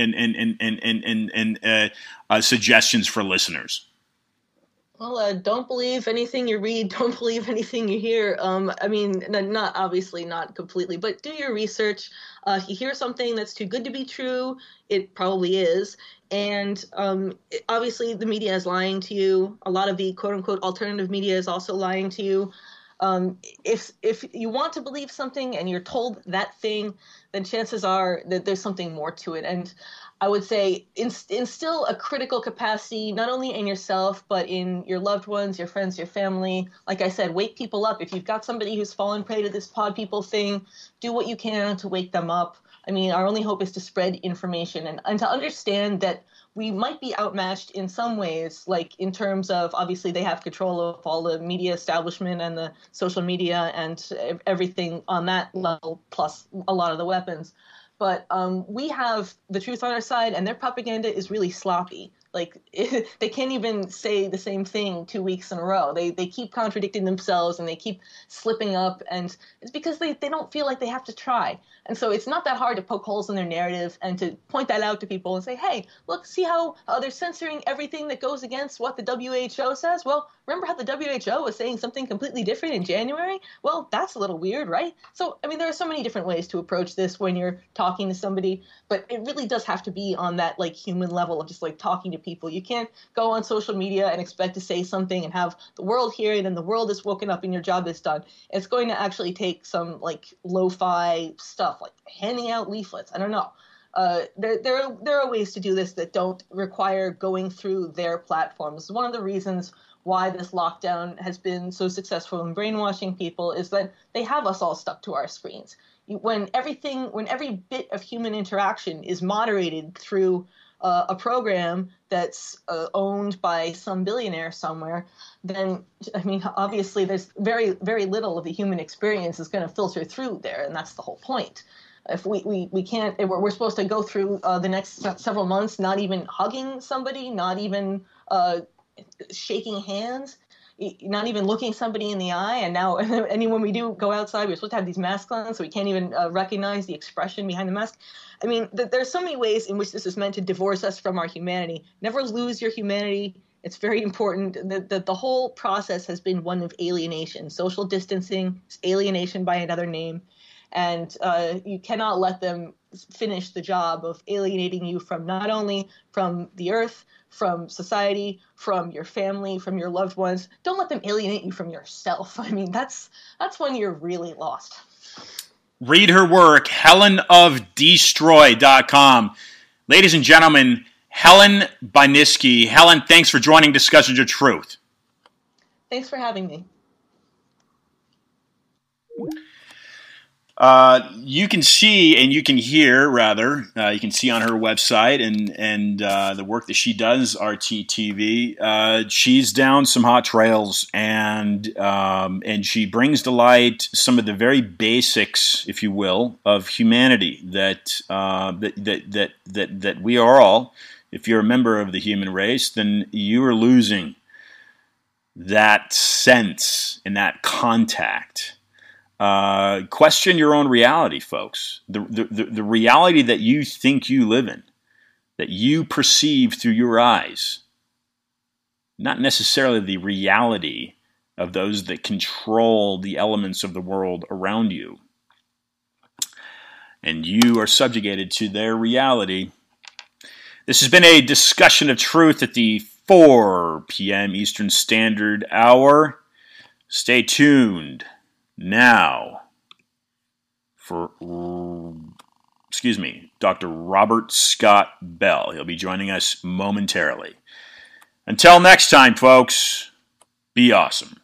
suggestions for listeners? Well, don't believe anything you read. Don't believe anything you hear. I mean, not completely, but do your research. If you hear something that's too good to be true, it probably is. And obviously the media is lying to you. A lot of the quote-unquote alternative media is also lying to you. If you want to believe something and you're told that thing, then chances are that there's something more to it. And I would say instill a critical capacity, not only in yourself, but in your loved ones, your friends, your family. Like I said, wake people up. If you've got somebody who's fallen prey to this pod people thing, do what you can to wake them up. I mean, our only hope is to spread information and to understand that we might be outmatched in some ways, like in terms of, obviously, they have control of all the media establishment and the social media and everything on that level, plus a lot of the weapons. But we have the truth on our side, and their propaganda is really sloppy. Like, they can't even say the same thing 2 weeks in a row. They keep contradicting themselves, and they keep slipping up, and it's because they don't feel like they have to try. And so it's not that hard to poke holes in their narrative and to point that out to people and say, hey, look, see how they're censoring everything that goes against what the WHO says? Well, remember how the WHO was saying something completely different in January? Well, that's a little weird, right? So, I mean, there are so many different ways to approach this when you're talking to somebody, but it really does have to be on that, like, human level of just, like, talking to people. You can't go on social media and expect to say something and have the world hear it and the world is woken up and your job is done. It's going to actually take some, like, lo-fi stuff, like handing out leaflets. I don't know. There are ways to do this that don't require going through their platforms. One of the reasons why this lockdown has been so successful in brainwashing people is that they have us all stuck to our screens. When every bit of human interaction is moderated through a program that's owned by some billionaire somewhere, then, I mean, obviously there's very, very little of the human experience is going to filter through there, and that's the whole point. If we can't, we're supposed to go through the next several months not even hugging somebody, not even shaking hands, not even looking somebody in the eye, and now, and when we do go outside, we're supposed to have these masks on, so we can't even recognize the expression behind the mask. I mean, there's so many ways in which this is meant to divorce us from our humanity. Never lose your humanity. It's very important. The whole process has been one of alienation. Social distancing is alienation by another name, and you cannot let them finish the job of alienating you from not only from the earth, from society, from your family, from your loved ones. Don't let them alienate you from yourself. I mean, that's when you're really lost. Read her work, HelenofDestroy.com. Ladies and gentlemen, Helen Buyniski. Helen, thanks for joining Discussions of Truth. Thanks for having me. You can see and you can hear, rather, you can see on her website and the work that she does, RT TV. She's down some hot trails and she brings to light some of the very basics, if you will, of humanity that we are all. If you're a member of the human race, then you are losing that sense and that contact. Question your own reality, folks. The reality that you think you live in, that you perceive through your eyes, not necessarily the reality of those that control the elements of the world around you. And you are subjugated to their reality. This has been a discussion of truth at the 4 p.m. Eastern Standard Hour. Stay tuned now for, Dr. Robert Scott Bell. He'll be joining us momentarily. Until next time, folks, be awesome.